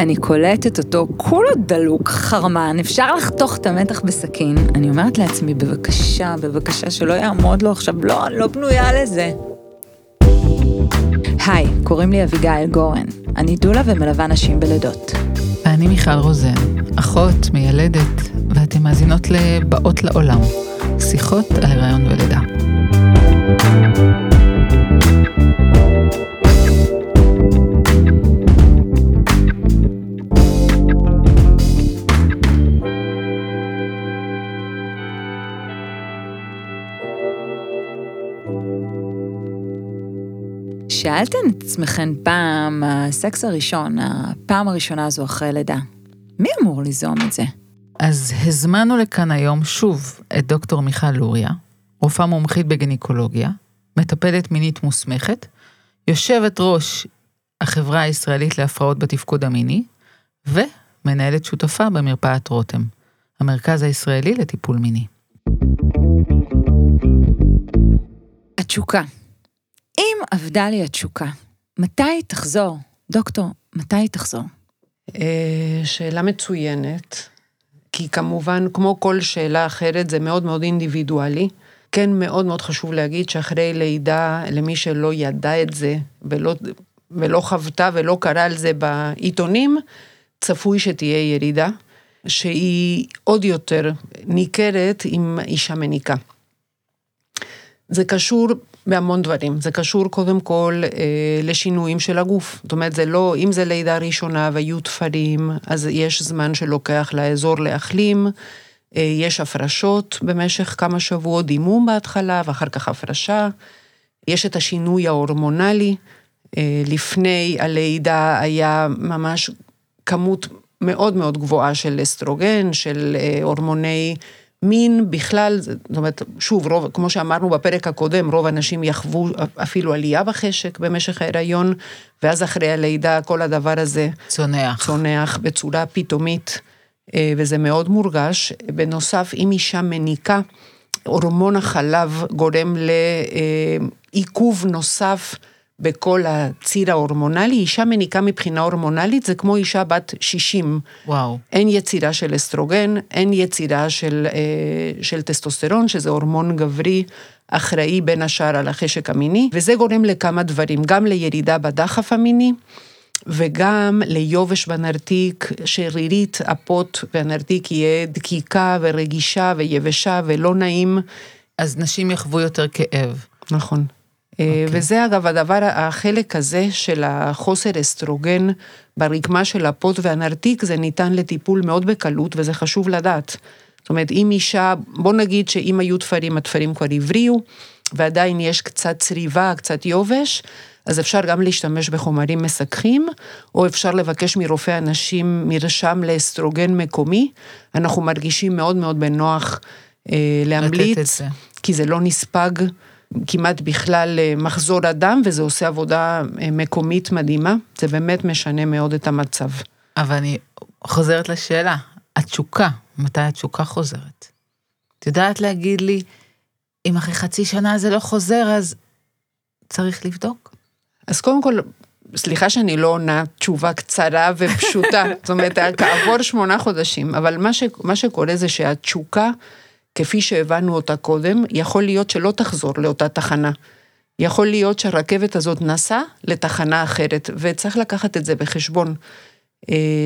אני קולטת אותו, כולו דלוק, חרמן, אפשר לחתוך את המתח בסכין. אני אומרת לעצמי, בבקשה, בבקשה, שלא יעמוד לו עכשיו, לא, אני לא בנויה לזה. היי, קוראים לי אביגיל גורן. אני דולה ומלווה נשים בלידות. ואני מיכל רוזן, אחות, מיילדת, ואתם מאזינות לבאות לעולם. שיחות על הריון ולידה. שאלתן את עצמכן פעם, הסקס הראשון, הפעם הראשונה הזו אחרי לידה. מי אמור ליזום את זה? אז הזמנו לכאן היום שוב את דוקטור מיכל לוריה, רופאה מומחית בגניקולוגיה, מטפלת מינית מוסמכת, יושבת ראש החברה הישראלית להפרעות בתפקוד המיני, ומנהלת שותפה במרפאת רותם, המרכז הישראלי לטיפול מיני. התשוקה. אם עבדה לי התשוקה, מתי תחזור? דוקטור, מתי תחזור? שאלה מצוינת, כי כמובן, כמו כל שאלה אחרת, זה מאוד מאוד אינדיבידואלי. כן, מאוד מאוד חשוב להגיד שאחרי לידה, למי שלא ידע את זה, ולא חוותה ולא קרא על זה בעיתונים, צפוי שתהיה ירידה, שהיא עוד יותר ניכרת עם אישה מניקה. זה קשור בהמון דברים, זה קשור קודם כל לשינויים של הגוף, זאת אומרת זה לא, אם זה לידה ראשונה והיו תפרים, אז יש זמן שלוקח לאזור להחלים, יש הפרשות במשך כמה שבועות, דימום בהתחלה ואחר כך הפרשה, יש את השינוי ההורמונלי, לפני הלידה היה ממש כמות מאוד מאוד גבוהה של אסטרוגן, של הורמוני מין בכלל, זאת אומרת, שוב, רוב, כמו שאמרנו בפרק הקודם, רוב האנשים יחוו אפילו עלייה בחשק במשך ההיריון, ואז אחרי הלידה כל הדבר הזה צונח בצורה פתאומית, וזה מאוד מורגש. בנוסף, אם אישה מניקה, הורמון החלב גורם לעיכוב נוסף בכל הציר ההורמונלי. אישה מניקה מבחינה הורמונלית, זה כמו אישה בת 60. וואו. אין יצירה של אסטרוגן, אין יצירה של טסטוסטרון, שזה הורמון גברי אחראי בין השאר על החשק המיני, וזה גורם לכמה דברים, גם לירידה בדחף המיני, וגם ליובש בנרתיק, שרירית הפות בנרתיק יהיה דקיקה ורגישה ויבשה ולא נעים. אז נשים יחוו יותר כאב. נכון. Okay. וזה אגב הדבר, החלק הזה של החוסר אסטרוגן ברקמה של הפות והנרתיק, זה ניתן לטיפול מאוד בקלות, וזה חשוב לדעת. זאת אומרת, אם אישה, בוא נגיד שאם היו תפרים, התפרים כבר הבריאו, ועדיין יש קצת צריבה, קצת יובש, אז אפשר גם להשתמש בחומרים מסככים, או אפשר לבקש מרופא הנשים מרשם לאסטרוגן מקומי. אנחנו מרגישים מאוד מאוד בנוח להמליץ, כי זה לא נספג כמעט בכלל מחזור אדם, וזה עושה עבודה מקומית מדהימה, זה באמת משנה מאוד את המצב. אבל אני חוזרת לשאלה, התשוקה, מתי התשוקה חוזרת? את יודעת להגיד לי, אם אחרי חצי שנה זה לא חוזר, אז צריך לבדוק? אז קודם כל, סליחה שאני לא עונה תשובה קצרה ופשוטה, זאת אומרת, כעבור 8 חודשים, אבל מה שקורה זה שהתשוקה, כפי שהבנו אותה קודם, יכול להיות שלא תחזור לאותה תחנה. יכול להיות שהרכבת הזאת נסעה לתחנה אחרת, וצריך לקחת את זה בחשבון.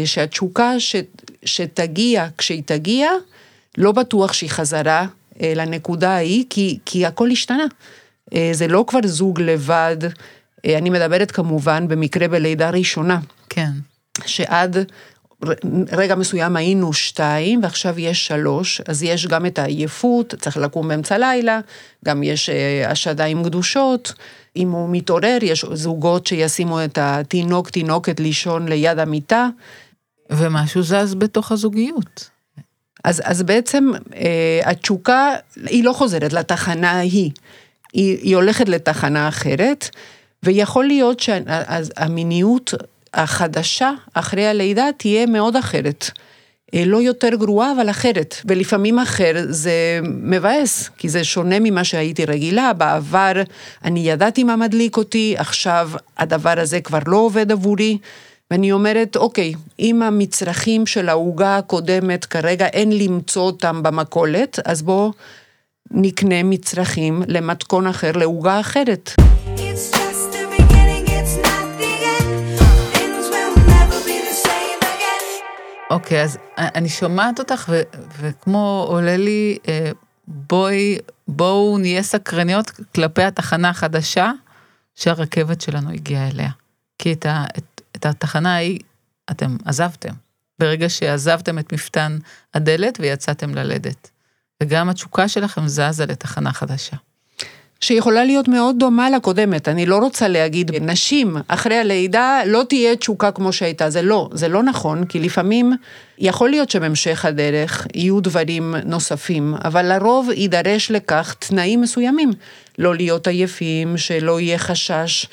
שהתשוקה שתגיע, כשהיא תגיע, לא בטוח שהיא חזרה לנקודה ההיא, כי הכל השתנה. זה לא כבר זוג לבד, אני מדברת כמובן במקרה בלידה ראשונה. כן. שעד רגע מסוים היינו 2, ועכשיו יש 3, אז יש גם את העייפות, צריך לקום באמצע לילה, גם יש השדיים גדושות, אם הוא מתעורר, יש זוגות שישימו את התינוק, תינוקת לישון ליד המיטה. ומשהו זז בתוך הזוגיות. אז בעצם התשוקה, היא לא חוזרת לתחנה ההיא, היא הולכת לתחנה אחרת, ויכול להיות שהמיניות החדשה אחרי הלידה תהיה מאוד אחרת. לא יותר גרועה, אבל אחרת. ולפעמים אחר זה מבאס, כי זה שונה ממה שהייתי רגילה. בעבר אני ידעתי מה מדליק אותי, עכשיו הדבר הזה כבר לא עובד עבורי, ואני אומרת, אוקיי, אם המצרכים של ההוגה הקודמת כרגע אין למצוא אותם במכולת, אז בוא נקנה מצרכים למתכון אחר, להוגה אחרת. אוקיי, אז אני שומעת אותך, וכמו עולה לי, בואו נהיה סקרניות כלפי התחנה החדשה שהרכבת שלנו הגיעה אליה. כי את התחנה ההיא אתם עזבתם. ברגע שעזבתם את מפתן הדלת ויצאתם ללדת. וגם התשוקה שלכם זזה לתחנה חדשה. שיכולה להיות מאוד דומה לקודמת, אני לא רוצה להגיד, נשים אחרי הלידה לא תהיה תשוקה כמו שהייתה, זה לא נכון, כי לפעמים יכול להיות שבמשך הדרך יהיו דברים נוספים, אבל לרוב יידרש לכך תנאים מסוימים, לא להיות עייפים, שלא יהיה חשש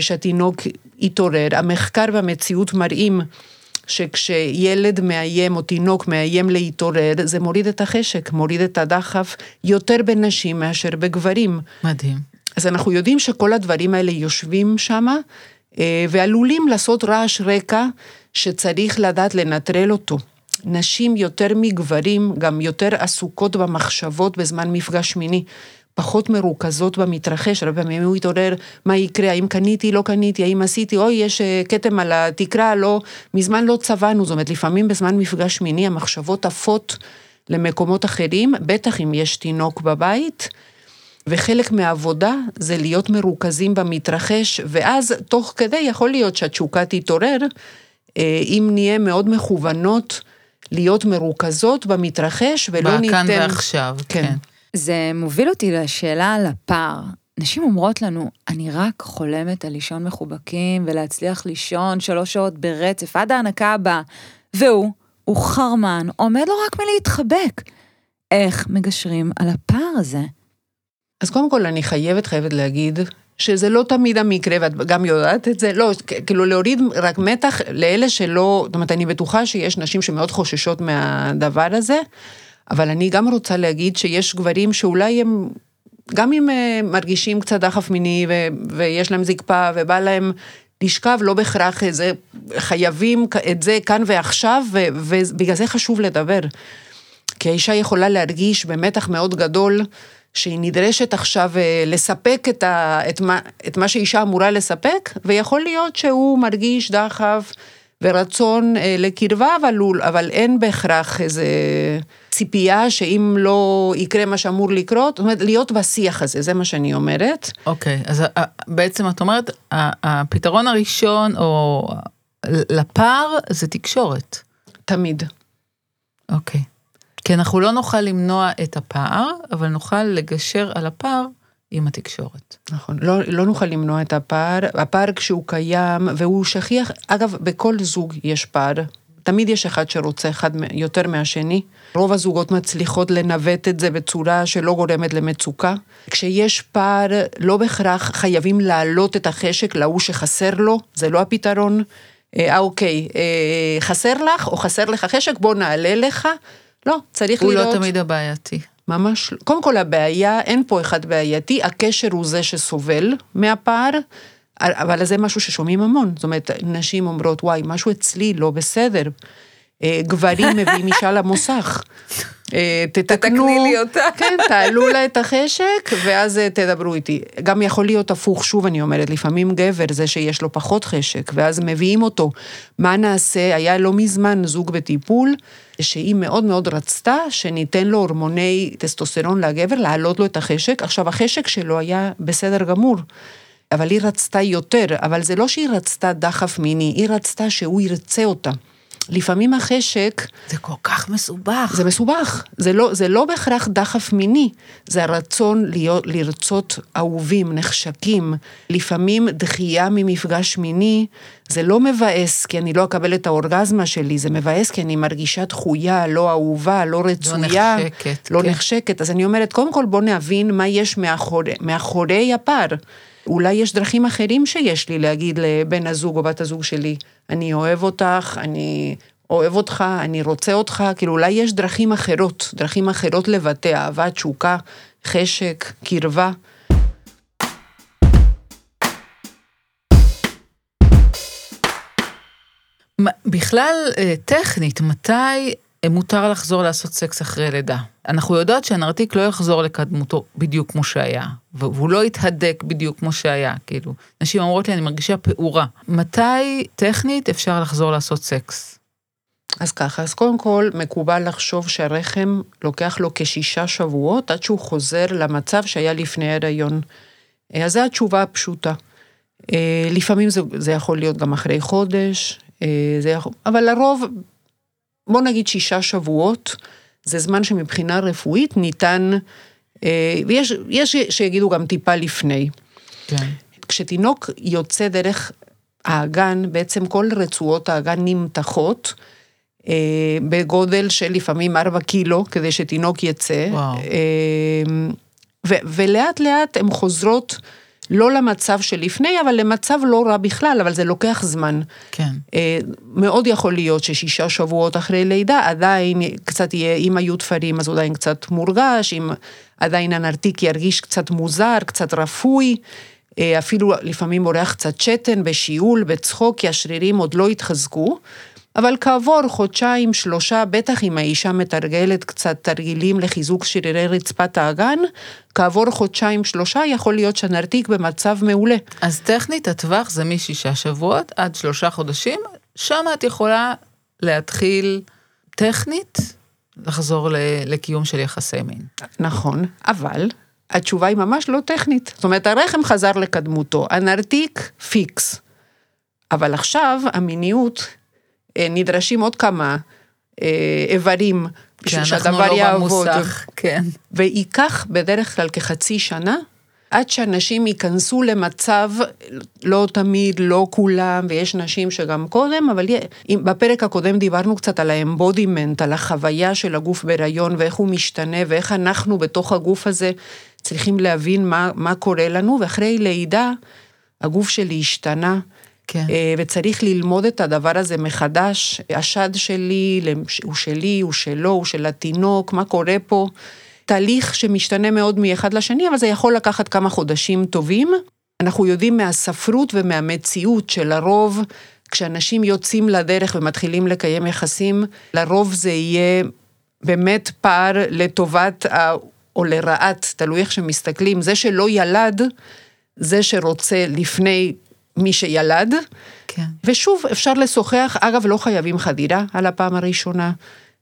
שהתינוק יתעורר. המחקר והמציאות מראים שכשילד מאיים או תינוק מאיים להתעורר, זה מוריד את החשק, מוריד את הדחף, יותר בנשים מאשר בגברים. מדהים. אז אנחנו יודעים שכל הדברים האלה יושבים שם, ועלולים לעשות רעש רקע שצריך לדעת לנטרל אותו. נשים יותר מגברים, גם יותר עסוקות במחשבות בזמן מפגש מיני, פחות מרוכזות במתרחש, הרבה פעמים הוא התעורר, מה יקרה, האם קניתי, לא קניתי, האם עשיתי, אוי, יש קטם על התקרה, לא, מזמן לא צבענו, זאת אומרת, לפעמים בזמן מפגש מיני, המחשבות עפות למקומות אחרים, בטח אם יש תינוק בבית, וחלק מהעבודה זה להיות מרוכזים במתרחש, ואז תוך כדי יכול להיות שהתשוקה תתעורר, אם נהיה מאוד מכוונות להיות מרוכזות במתרחש, ולא ניתן... כאן ועכשיו, כן. זה מוביל אותי לשאלה על הפער. נשים אומרות לנו, אני רק חולמת על לישון מחובקים ולהצליח לישון 3 שעות ברצף עד ההנקה הבאה, והוא חרמן, עומד לו רק מלהתחבק. איך מגשרים על הפער הזה? אז קודם כל אני חייבת להגיד שזה לא תמיד המקרה, ואת גם יודעת את זה, לא, כאילו להוריד רק מתח לאלה שלא, זאת אומרת, אני בטוחה שיש נשים שמאוד חוששות מהדבר הזה, אבל אני גם רוצה להגיד שיש גברים שאולי הם, גם אם מרגישים קצת דחף מיני, ויש להם זקפה, ובא להם לשכב, לא בהכרח איזה, חייבים את זה כאן ועכשיו, ובגלל זה חשוב לדבר. כי האישה יכולה להרגיש במתח מאוד גדול, שהיא נדרשת עכשיו לספק את מה שאישה אמורה לספק, ויכול להיות שהוא מרגיש דחף, ורצון לקרבה, אבל אין בהכרח איזו ציפייה שאם לא יקרה מה שאמור לקרות, זאת אומרת, להיות בשיח הזה, זה מה שאני אומרת. אוקיי, אז בעצם את אומרת, הפתרון הראשון או לפער זה תקשורת. תמיד. אוקיי. כי אנחנו לא נוכל למנוע את הפער, אבל נוכל לגשר על הפער עם התקשורת. נכון, לא נוכל למנוע את הפער, הפער כשהוא קיים, והוא שכיח, אגב, בכל זוג יש פער, תמיד יש אחד שרוצה, אחד יותר מהשני, רוב הזוגות מצליחות לנווט את זה בצורה שלא גורמת למצוקה, כשיש פער, לא בהכרח חייבים להעלות את החשק, להוא שחסר לו, זה לא הפתרון, אוקיי, חסר לך, או חסר לך חשק, בוא נעלה לך, לא, צריך להיות... הוא לא תמיד הבעייתי. ממש, קודם כל הבעיה, אין פה אחד בעייתי, הקשר הוא זה שסובל מהפער, אבל זה משהו ששומעים המון, זאת אומרת, נשים אומרות, וואי, משהו אצלי לא בסדר, גברים מביאים אישה למוסך, תתקני לי אותה, כן, תעלו לה את החשק, ואז תדברו איתי, גם יכול להיות הפוך, שוב אני אומרת, לפעמים גבר זה שיש לו פחות חשק, ואז מביאים אותו, מה נעשה, היה לא מזמן זוג בטיפול, שהיא מאוד מאוד רצתה, שניתן לו הורמוני טסטוסטרון לגבר, להעלות לו את החשק, עכשיו החשק שלו היה בסדר גמור, אבל היא רצתה יותר, אבל זה לא שהיא רצתה דחף מיני, היא רצתה שהוא ירצה אותה, לפעמים החשק... זה כל כך מסובך. זה מסובך, זה לא בהכרח דחף מיני, זה הרצון לרצות אהובים, נחשקים, לפעמים דחייה ממפגש מיני, זה לא מבאס כי אני לא אקבל את האורגזמה שלי, זה מבאס כי אני מרגישה דחויה, לא אהובה, לא רצויה, לא נחשקת, אז אני אומרת, קודם כל בוא נבין מה יש מאחורי הפער, אולי יש דרכים אחרים שיש לי להגיד לבן הזוג או בת הזוג שלי, אני אוהב אותך, אני אוהב אותך, אני רוצה אותך, כאילו אולי יש דרכים אחרות לבטא, אהבה, תשוקה, חשק, קרבה. בכלל, טכנית, מתי מותר לחזור לעשות סקס אחרי לידה? אנחנו יודעות שהנרתיק לא יחזור לקדמותו בדיוק כמו שהיה, והוא לא יתהדק בדיוק כמו שהיה, כאילו. נשים אומרות לי, אני מרגישה פעורה. מתי טכנית אפשר לחזור לעשות סקס? אז ככה, אז קודם כל מקובל לחשוב שהרחם לוקח לו כ6 שבועות עד שהוא חוזר למצב שהיה לפני ההיריון. אז זו התשובה הפשוטה. לפעמים זה יכול להיות גם אחרי חודש, אבל לרוב, בוא נגיד 6 שבועות, זה זמן שמבחינה רפואית ניתן, ויש שיגידו גם טיפה לפני. כן. כשתינוק יוצא דרך האגן, בעצם כל רצועות האגן נמתחות, בגודל של לפעמים 4 קילו, כדי שתינוק יצא. וואו. ולאט לאט הן חוזרות, לא למצב שלפני, אבל למצב לא רע בכלל, אבל זה לוקח זמן. כן. מאוד יכול להיות ש6 שבועות אחרי לידה, עדיין קצת יהיה, אם היו תפרים, אז עדיין קצת מורגש, אם עדיין הנרתיק ירגיש קצת מוזר, קצת רפוי, אפילו לפעמים מורח קצת שתן, בשיעול, בצחוק, כי השרירים עוד לא התחזקו, אבל כעבור 1-2 חודשים, בטח אם האישה מתרגלת קצת תרגילים לחיזוק שרירי רצפת האגן, כעבור 1-2 חודשים יכול להיות שנרתיק במצב מעולה. אז טכנית הטווח זה מ6 שבועות עד 3 חודשים, שם את יכולה להתחיל טכנית לחזור לקיום של יחסי מין. נכון, אבל התשובה היא ממש לא טכנית. זאת אומרת, הרחם חזר לקדמותו, הנרתיק פיקס. אבל עכשיו המיניות... נדרשים עוד כמה איברים, בשביל שהדבר יעבוד. כן. ויקח בדרך כלל כ0.5 שנה, עד שאנשים ייכנסו למצב, לא תמיד, לא כולם, ויש נשים שגם קודם, אבל בפרק הקודם דיברנו קצת על האמבודימנט, על החוויה של הגוף בהיריון, ואיך הוא משתנה, ואיך אנחנו בתוך הגוף הזה צריכים להבין מה קורה לנו, ואחרי לידה, הגוף שלי השתנה, כן. וצריך ללמוד את הדבר הזה מחדש, השד שלי, הוא שלו, הוא של התינוק, מה קורה פה, תהליך שמשתנה מאוד מאחד לשני, אבל זה יכול לקחת כמה חודשים טובים. אנחנו יודעים מהספרות ומהמציאות שלרוב, כשאנשים יוצאים לדרך ומתחילים לקיים יחסים, לרוב זה יהיה באמת פער לטובת או לרעת, תלוי איך שמסתכלים, זה שלא ילד, זה שרוצה לפני מי שילד, כן. ושוב אפשר לשוחח, אגב לא חייבים חדירה על הפעם הראשונה,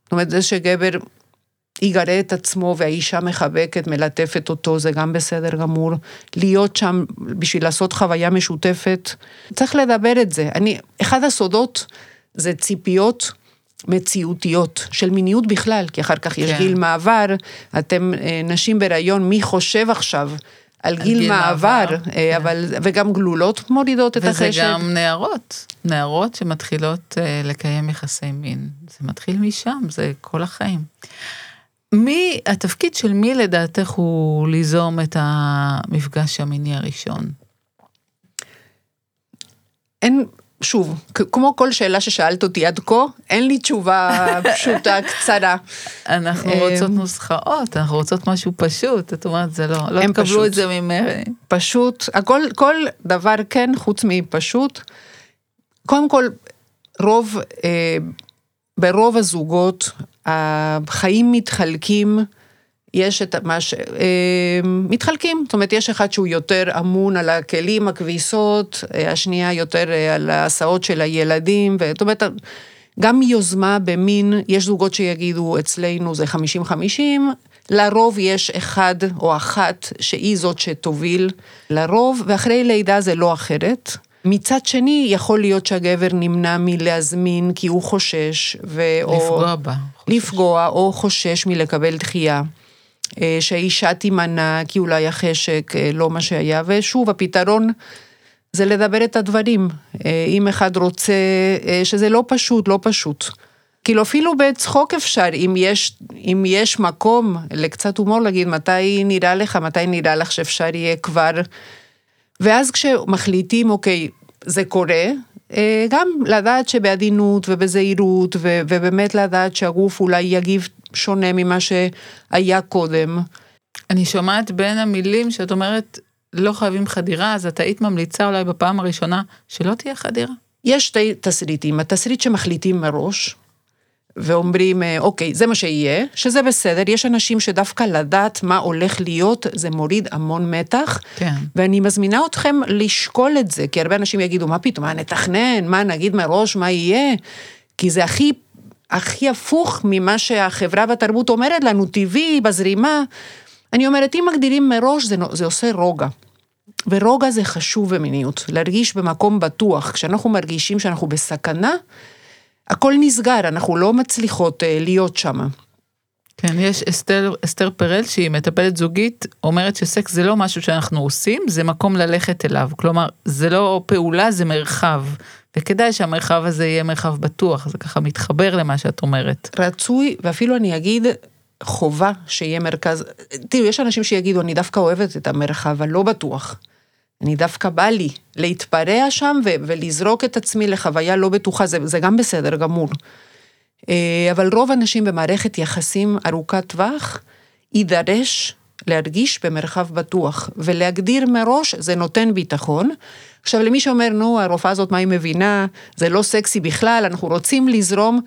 זאת אומרת זה שגבר יגרה את עצמו והאישה מחבקת, מלטפת אותו, זה גם בסדר גמור, להיות שם בשביל לעשות חוויה משותפת, צריך לדבר את זה, אחד הסודות זה ציפיות מציאותיות, של מיניות בכלל, כי אחר כך כן. יש גיל מעבר, אתם נשים ברעיון, מי חושב עכשיו, על גיל מעבר, אבל, וגם גלולות מורידות את החשק. וזה גם נערות שמתחילות לקיים יחסי מין. זה מתחיל משם, זה כל החיים. התפקיד של מי לדעתך הוא ליזום את המפגש המיני הראשון? שוב, כמו כל שאלה ששאלת אותי עד כה, אין לי תשובה פשוטה, קצרה. אנחנו רוצות נוסחאות, אנחנו רוצות משהו פשוט, זאת אומרת, זה לא תקבלו את זה ממני. פשוט, כל דבר כן, חוץ מפשוט. קודם כל, ברוב הזוגות, החיים מתחלקים, יש את מה שמתחלקים, זאת אומרת, יש אחד שהוא יותר אמון על הכלים, הכביסות, השנייה יותר על ההסעות של הילדים, זאת אומרת, גם יוזמה במין, יש זוגות שיגידו, אצלנו זה 50-50, לרוב יש אחד או אחת שהיא זאת שתוביל לרוב, ואחרי לידה זה לא אחרת. מצד שני, יכול להיות שהגבר נמנע מלהזמין, כי הוא חושש, לפגוע או חושש מלקבל דחייה. שהאישה תימנע, כי אולי החשק לא מה שהיה, ושוב, הפתרון זה לדבר את הדברים, אם אחד רוצה, שזה לא פשוט, כאילו אפילו בצחוק אפשר, אם יש מקום לקצת הומור, להגיד מתי נראה לך שאפשר יהיה כבר, ואז כשמחליטים, אוקיי, זה קורה, גם לדעת שבעדינות ובזהירות, ובאמת לדעת שהגוף אולי יגיב שונה ממה שהיה קודם. אני שומעת בין המילים שאת אומרת, לא חייבים חדירה, אז את היית ממליצה אולי בפעם הראשונה, שלא תהיה חדירה. יש שתי תסריטים, התסריט שמחליטים מראש, ואומרים, אוקיי, זה מה שיהיה, שזה בסדר, יש אנשים שדווקא לדעת מה הולך להיות, זה מוריד המון מתח, כן. ואני מזמינה אתכם לשקול את זה, כי הרבה אנשים יגידו, מה פתאום, מה נתכנן, מה נגיד מראש, מה יהיה, כי זה הכי הפוך ממה שהחברה והתרבות אומרת לנו, טבעי, בזרימה, אני אומרת, אם מגדירים מראש, זה עושה רוגע, ורוגע זה חשוב במיניות, להרגיש במקום בטוח, כשאנחנו מרגישים שאנחנו בסכנה, הכל נסגר, אנחנו לא מצליחות להיות שמה. כן, יש אסתר פרל, שהיא מטפלת זוגית, אומרת שסקס זה לא משהו שאנחנו עושים, זה מקום ללכת אליו. כלומר, זה לא פעולה, זה מרחב. וכדאי שהמרחב הזה יהיה מרחב בטוח, זה ככה מתחבר למה שאת אומרת. רצוי, ואפילו אני אגיד, חובה שיהיה מרכז. תראו, יש אנשים שיגידו, אני דווקא אוהבת את המרחב הלא בטוח. אני דווקא בא לי להתפרע שם ולזרוק את עצמי לחוויה לא בטוחה, זה גם בסדר גמור. אבל רוב האנשים במערכת יחסים ארוכת טווח, יידרש להרגיש במרחב בטוח, ולהגדיר מראש זה נותן ביטחון. עכשיו למי שאומר, נו, הרופאה הזאת מה היא מבינה, זה לא סקסי בכלל, אנחנו רוצים לזרום,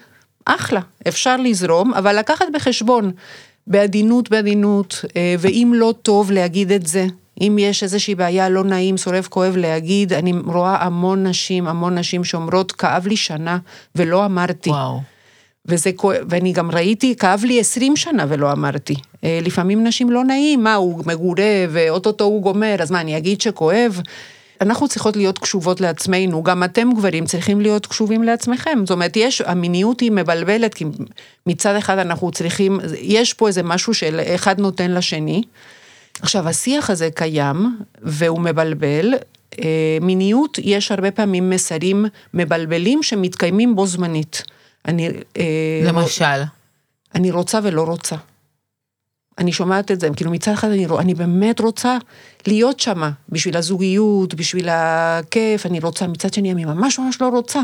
אחלה, אפשר לזרום, אבל לקחת בחשבון, בעדינות, ואם לא טוב להגיד את זה, אם יש איזושהי בעיה לא נעים, שורף כואב להגיד, אני רואה המון נשים שאומרות, כאב לי שנה ולא אמרתי. וואו. וזה כואב, ואני גם ראיתי, כאב לי 20 שנה ולא אמרתי. לפעמים נשים לא נעים, מה הוא מגורה ואוטוטו הוא גומר, אז מה אני אגיד שכואב? אנחנו צריכות להיות קשובות לעצמנו, גם אתם גברים צריכים להיות קשובים לעצמכם, זאת אומרת, המיניות היא מבלבלת, כי מצד אחד אנחנו צריכים, יש פה איזה משהו שאחד נותן לשני, עכשיו, השיח הזה קיים, והוא מבלבל, מיניות יש הרבה פעמים מסרים מבלבלים שמתקיימים בו זמנית. למשל? אני רוצה ולא רוצה. אני שומעת את זה, כאילו מצד אחד אני באמת רוצה להיות שמה, בשביל הזוגיות, בשביל הכיף, אני רוצה, מצד שני אני ממש לא רוצה.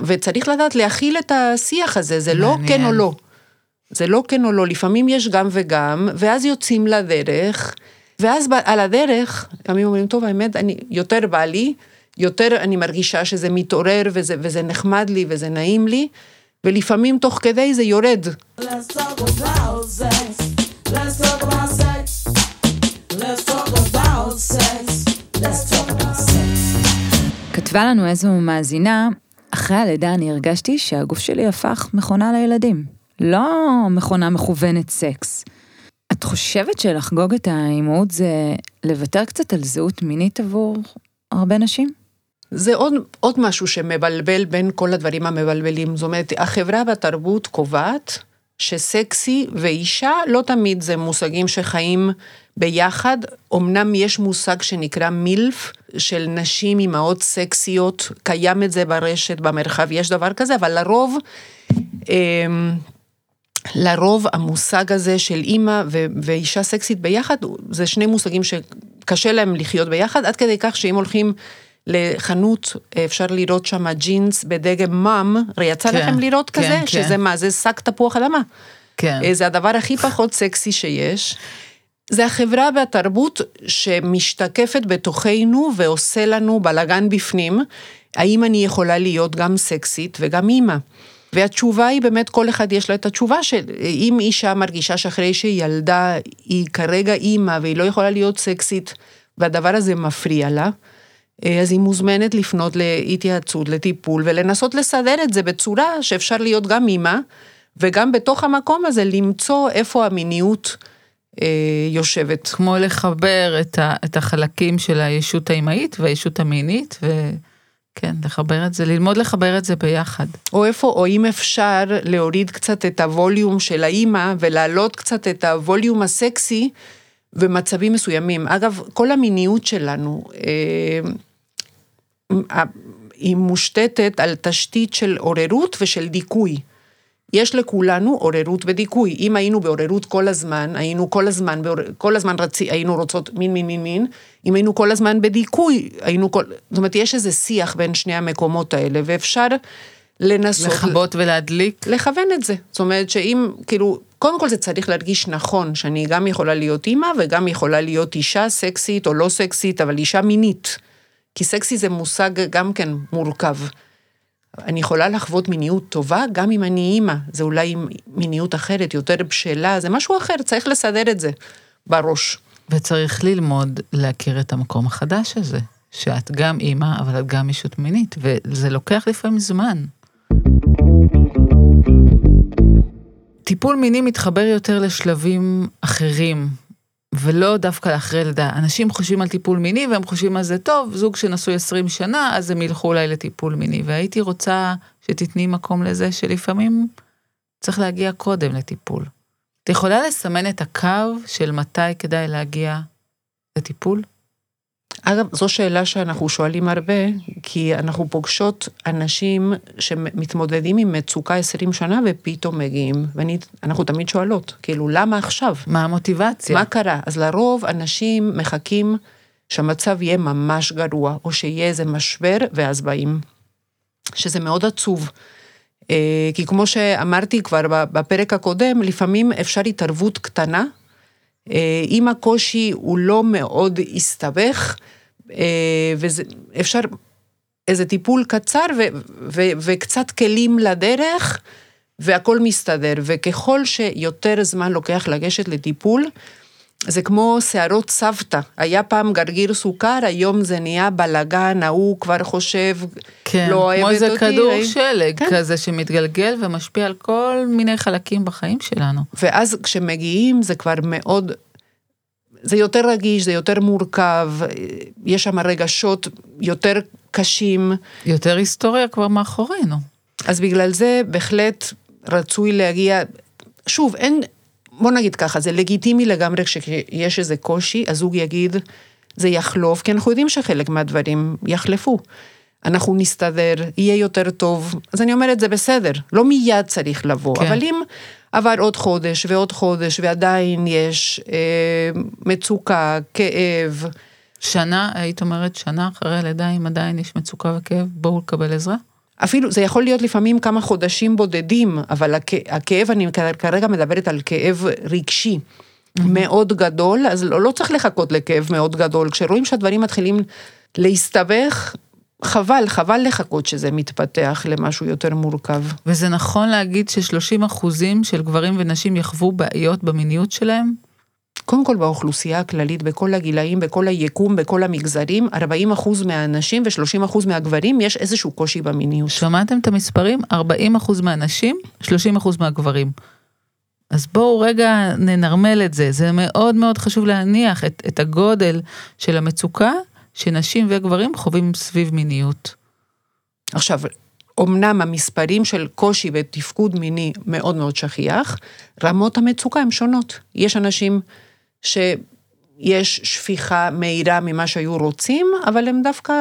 וצריך לדעת להכיל את השיח הזה, זה לא כן או לא. זה לא כן או לא, לפעמים יש גם וגם, ואז יוצאים לדרך, ואז על הדרך, פעמים אומרים, טוב, האמת, אני יותר בא לי, יותר אני מרגישה שזה מתעורר, וזה נחמד לי, וזה נעים לי, ולפעמים תוך כדי זה יורד. כתבה לנו איזו מאזינה, אחרי הלידה אני הרגשתי שהגוף שלי הפך מכונה לילדים. לא מכונה מכוונת סקס. את חושבת שלחגוג את האימהות זה לוותר קצת על זהות מינית עבור הרבה נשים? זה עוד משהו שמבלבל בין כל הדברים המבלבלים. זאת אומרת, החברה והתרבות קובעת שסקסי ואישה לא תמיד זה מושגים שחיים ביחד. אמנם יש מושג שנקרא מילף של נשים אימהות סקסיות, קיים את זה ברשת, במרחב, יש דבר כזה, אבל לרוב המושג הזה של אימא ואישה סקסית ביחד, זה שני מושגים שקשה להם לחיות ביחד, עד כדי כך שאם הולכים לחנות, אפשר לראות שם ג'ינס בדגם מאם, יצא לכם לראות כזה, שזה מה, זה שק תפוח אדמה. זה הדבר הכי פחות סקסי שיש. זה החברה והתרבות שמשתקפת בתוכנו ועושה לנו בלגן בפנים, האם אני יכולה להיות גם סקסית וגם אימא. והתשובה היא באמת, כל אחד יש לה את התשובה של, אם אישה מרגישה שאחרי שילדה היא כרגע אימא, והיא לא יכולה להיות סקסית, והדבר הזה מפריע לה, אז היא מוזמנת לפנות להתייעצות, לטיפול, ולנסות לסדר את זה בצורה שאפשר להיות גם אימא, וגם בתוך המקום הזה למצוא איפה המיניות יושבת. כמו לחבר את החלקים של הישות האימאית והישות המינית, כן, לחבר את זה, ללמוד לחבר את זה ביחד. או אם אפשר להוריד קצת את הווליום של האמא, ולהעלות קצת את הווליום הסקסי, במצבים מסוימים. אגב, כל המיניות שלנו, היא מושתתת על תשתית של עוררות ושל דיכוי. יש לכולנו עוררות ודיכוי. אם היינו בעוררות כל הזמן, היינו רוצות מין. אם היינו כל הזמן בדיכוי, זאת אומרת, יש איזה שיח בין שני המקומות האלה, ואפשר לנסות... לחבות ולהדליק. לכוון את זה. זאת אומרת שאם, כאילו, קודם כל זה צריך להרגיש נכון, שאני גם יכולה להיות אימא, וגם יכולה להיות אישה סקסית או לא סקסית, אבל אישה מינית. כי סקסי זה מושג גם כן מורכב. אני יכולה לחוות מיניות טובה, גם אם אני אימא, זה אולי מיניות אחרת, יותר בשאלה, זה משהו אחר, צריך לסדר את זה בראש. וצריך ללמוד להכיר את המקום החדש הזה, שאת גם אימא, אבל את גם אישות מינית, וזה לוקח לפעמים זמן. טיפול מיני מתחבר יותר לשלבים אחרים, ולא דווקא לאחרי לידה. אנשים חושבים על טיפול מיני, והם חושבים על זה טוב, זוג שנשוי 20 שנה, אז הם ילכו אולי לטיפול מיני, והייתי רוצה שתתני מקום לזה, שלפעמים צריך להגיע קודם לטיפול. את יכולה לסמן את הקו של מתי כדאי להגיע לטיפול? אגב, זו שאלה שאנחנו שואלים הרבה, כי אנחנו פוגשות אנשים שמתמודדים עם מצוקה 20 שנה ופתאום מגיעים, ואנחנו תמיד שואלות, כאילו, למה עכשיו? מה המוטיבציה? מה קרה? אז לרוב אנשים מחכים שהמצב יהיה ממש גרוע, או שיהיה איזה משבר, ואז באים, שזה מאוד עצוב. כי כמו שאמרתי כבר בפרק הקודם, לפעמים אפשר התערבות קטנה, אם הקושי הוא לא מאוד הסתבך, ואפשר איזה טיפול קצר וקצת כלים לדרך, והכל מסתדר, וככל שיותר זמן לוקח לגשת לטיפול, זה כמו שערות סבתא, היה פעם גרגיר סוכר, היום זה נהיה בלגן, הוא כבר חושב, כן, לא אוהבת אותי. כמו זה כדור שלג, כן? כזה שמתגלגל ומשפיע על כל מיני חלקים בחיים שלנו. ואז כשמגיעים זה כבר מאוד, זה יותר רגיש, זה יותר מורכב, יש שם רגשות יותר קשים. יותר היסטוריה כבר מאחורינו. אז בגלל זה בהחלט רצוי להגיע, שוב, אין, בוא נגיד ככה, זה לגיטימי לגמרי כשיש איזה קושי, הזוג יגיד, זה יחלוף, כי אנחנו יודעים שחלק מהדברים יחלפו. אנחנו נסתדר, יהיה יותר טוב, אז אני אומרת, זה בסדר, לא מיד צריך לבוא, כן. אבל אם עבר עוד חודש ועוד חודש, ועדיין יש מצוקה, כאב. שנה, היית אומרת, שנה אחרי לידה, אם עדיין יש מצוקה וכאב, בואו לקבל עזרה? אפילו, זה יכול להיות לפעמים כמה חודשים בודדים, אבל הכאב, אני כרגע מדברת על כאב רגשי מאוד גדול, אז לא צריך לחכות לכאב מאוד גדול, כשרואים שהדברים מתחילים להסתבך, חבל לחכות שזה מתפתח למשהו יותר מורכב. וזה נכון להגיד ש30% של גברים ונשים יחוו בעיות במיניות שלהם? קודם כל באוכלוסייה הכללית, בכל הגילאים, בכל היקום, בכל המגזרים, 40% מהאנשים ו30% מהגברים, יש איזשהו קושי במיניות. שמעתם את המספרים? 40% מהאנשים, 30% מהגברים. אז בואו רגע ננרמל את זה. זה מאוד מאוד חשוב להניח את הגודל של המצוקה, שנשים וגברים חווים סביב מיניות. עכשיו, אמנם המספרים של קושי ותפקוד מיני מאוד מאוד שכיח, רמות המצוקה הן שונות. יש אנשים שיש שפיכה מהירה ממה שהיו רוצים, אבל הם דווקא,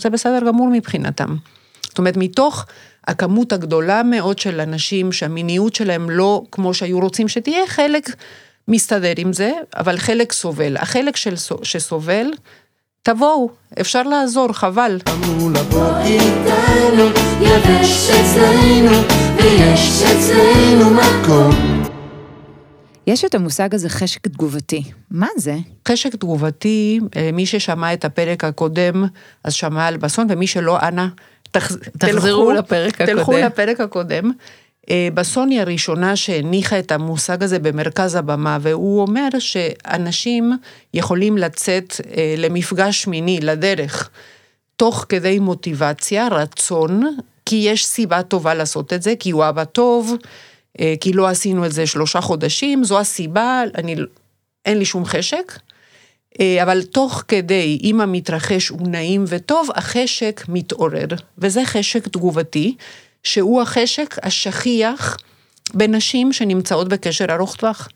זה בסדר גמור מבחינתם. זאת אומרת, מתוך הכמות הגדולה מאוד של אנשים, שהמיניות שלהם לא כמו שהיו רוצים שתהיה, חלק מסתדר עם זה, אבל חלק סובל. החלק שסובל, תבואו, אפשר לעזור, חבל. אמרו לבוא איתנו, יש אצלנו, ויש אצלנו מקום. יש את המושג הזה חשק תגובתי. מה זה? חשק תגובתי, מי ששמע את הפרק הקודם, אז שמע על בסון, ומי שלא, אנא, תלכו לפרק הקודם. בסון היא הראשונה שהניחה את המושג הזה במרכז הבמה, והוא אומר שאנשים יכולים לצאת למפגש מיני, לדרך, תוך כדי מוטיבציה, רצון, כי יש סיבה טובה לעשות את זה, כי הוא אבא טוב, כי לא עשינו את זה 3 חודשים, זו הסיבה, אין לי שום חשק, אבל תוך כדי, אם המתרחש הוא נעים וטוב, החשק מתעורר, וזה חשק תגובתי, שהוא החשק השכיח בנשים שנמצאות בקשר ארוך טווח.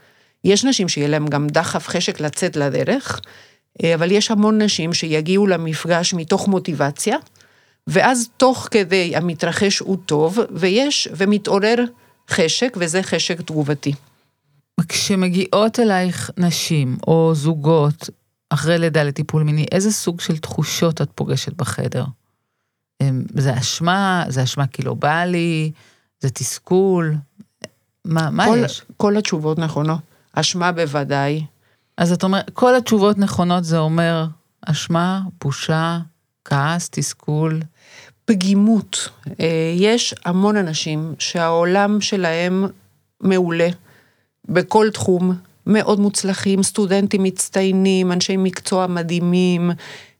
יש נשים שיהיה להם גם דחף חשק לצאת לדרך, אבל יש המון נשים שיגיעו למפגש מתוך מוטיבציה, ואז תוך כדי המתרחש הוא טוב, ומתעורר חשק, וזה חשק תגובתי. כשמגיעות אלייך נשים או זוגות אחרי לידה לטיפול מיני, איזה סוג של תחושות את פוגשת בחדר? זה אשמה, כי לא בא לי, זה תסכול, מה יש? כל התשובות נכונות, אשמה בוודאי. אז את אומרת, כל התשובות נכונות זה אומר, אשמה, בושה, כעס, תסכול. פגימות. יש המון אנשים שהעולם שלהם מעולה, בכל תחום, מאוד מוצלחים, סטודנטים מצטיינים, אנשי מקצוע מדהימים,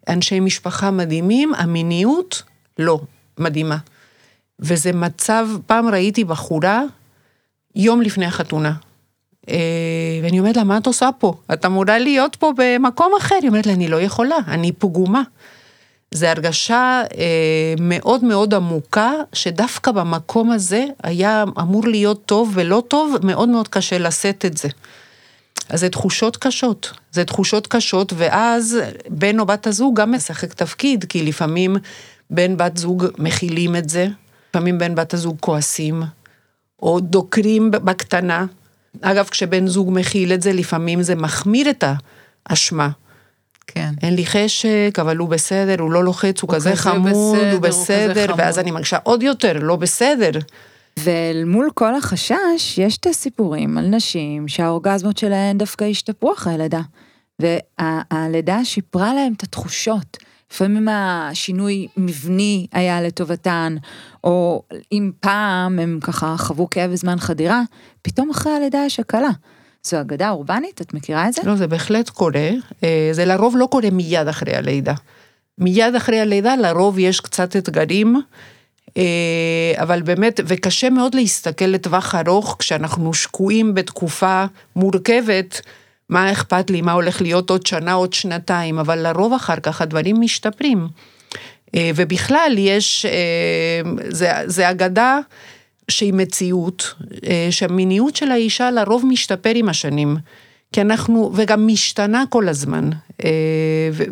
אנשי משפחה מדהימים, המיניות לא מדהימה. וזה מצב, פעם ראיתי בחורה, יום לפני החתונה. ואני אומרת לה, מה את עושה פה? את אמורה להיות פה במקום אחר. היא אומרת לה, אני לא יכולה, אני פגומה. זו הרגשה מאוד מאוד עמוקה, שדווקא במקום הזה היה אמור להיות טוב ולא טוב, מאוד מאוד קשה לשאת את זה. אז זה תחושות קשות, זה תחושות קשות, ואז בן או בת הזוג גם משחק תפקיד, כי לפעמים בן בת זוג מכילים את זה, לפעמים בן בת הזוג כועסים, או דוקרים בקטנה. אגב, כשבן זוג מכיל את זה, לפעמים זה מחמיר את האשמה. כן. אין לי חשק, אבל הוא בסדר, הוא לא לוחץ, הוא כזה חמוד, הוא בסדר, ואז אני מרגישה עוד יותר, לא בסדר. ומול כל החשש, יש את הסיפורים על נשים שהאורגזמות שלהן דווקא השתפרו אחרי הלידה. והלידה שיפרה להם את התחושות. לפעמים השינוי מבני היה לטובתן, או אם פעם הם ככה חוו כאב בזמן חדירה, פתאום אחרי הלידה יש הקלה. זו אגדה אורבנית, את מכירה את זה? לא, זה בהחלט קורה. זה לרוב לא קורה מיד אחרי הלידה. מיד אחרי הלידה לרוב יש קצת אתגרים, אבל באמת, וקשה מאוד להסתכל לטווח ארוך, כשאנחנו שקועים בתקופה מורכבת, מה אכפת לי, מה הולך להיות עוד שנה, עוד שנתיים, אבל לרוב אחר כך הדברים משתפרים. ובכלל יש, זה אגדה שהיא מציאות, שהמיניות של האישה לרוב משתפר עם השנים, כי אנחנו, וגם משתנה כל הזמן,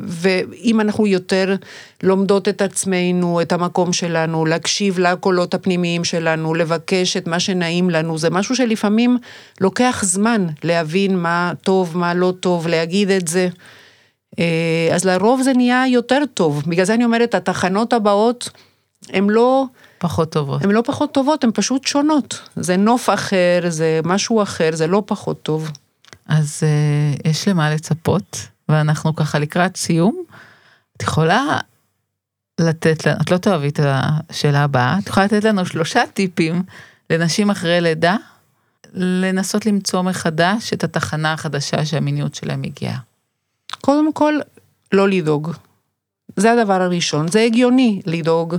ואם אנחנו יותר לומדות את עצמנו, את המקום שלנו, להקשיב לקולות הפנימיים שלנו, לבקש את מה שנעים לנו, זה משהו שלפעמים לוקח זמן להבין מה טוב, מה לא טוב, להגיד את זה, אז לרוב זה נהיה יותר טוב, בגלל זה אני אומרת, התחנות הבאות, הן לא פחות טובות, הן פשוט שונות, זה נוף אחר, זה משהו אחר, זה לא פחות טוב. אז יש למה לצפות, ואנחנו ככה לקראת סיום, את יכולה לתת לנו, את לא תאהבי את השאלה הבאה, את יכולה לתת לנו 3 טיפים לנשים אחרי לידה, לנסות למצוא מחדש את התחנה החדשה שהמיניות שלהם הגיעה. קודם כל, לא לדאוג. זה הדבר הראשון, זה הגיוני לדאוג.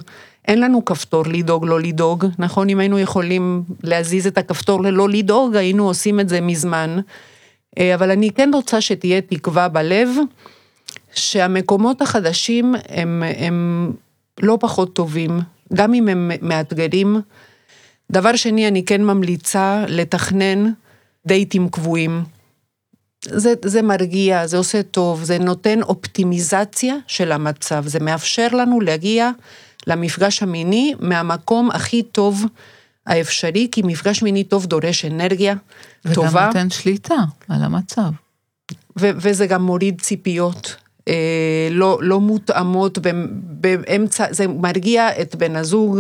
אין לנו כפתור לדאוג, לא לדאוג. נכון, אם היינו יכולים להזיז את הכפתור ללא לדאוג, היינו עושים את זה מזמן. אבל אני כן רוצה שתהיה תקווה בלב, שהמקומות החדשים הם לא פחות טובים, גם אם הם מאתגרים. דבר שני, אני כן ממליצה לתכנן דייטים קבועים. זה מרגיע, זה עושה טוב, זה נותן אופטימיזציה של המצב, זה מאפשר לנו להגיע למפגש המיני מהמקום הכי טוב האפשרי, כי מפגש מיני טוב דורש אנרגיה טובה. וגם נותן שליטה על המצב. וזה גם מוריד ציפיות, לא מותאמות, באמצע, זה מרגיע את בן הזוג,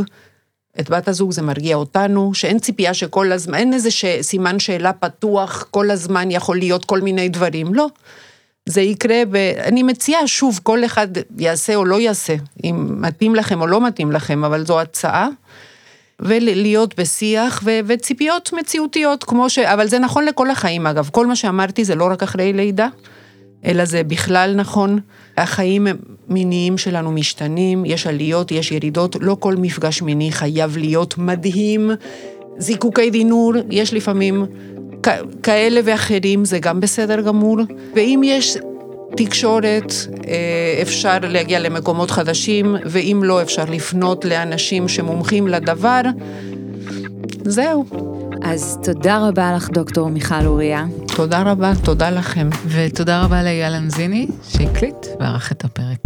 את בת הזוג, זה מרגיע אותנו, שאין ציפייה שכל הזמן, אין איזה סימן שאלה פתוח, כל הזמן יכול להיות כל מיני דברים, לא. זה יקרה, אני מציעה שוב, כל אחד יעשה או לא יעשה, אם מתאים לכם או לא מתאים לכם, אבל זו הצעה, ולהיות בשיח, וציפיות מציאותיות, כמו ש... אבל זה נכון לכל החיים, אגב. כל מה שאמרתי זה לא רק אחרי לידה, אלא זה בכלל נכון. החיים מיניים שלנו משתנים, יש עליות, יש ירידות, לא כל מפגש מיני חייב להיות מדהים, זיקוקי דינור, יש לפעמים כאלה ואחרים, זה גם בסדר גמור. ואם יש תקשורת, אפשר להגיע למקומות חדשים, ואם לא, אפשר לפנות לאנשים שמומחים לדבר. זהו. אז תודה רבה לך, דוקטור מיכל לוריה. תודה רבה, תודה לכם. ותודה רבה לאייל אנזיני, שהקליט וערך את הפרק.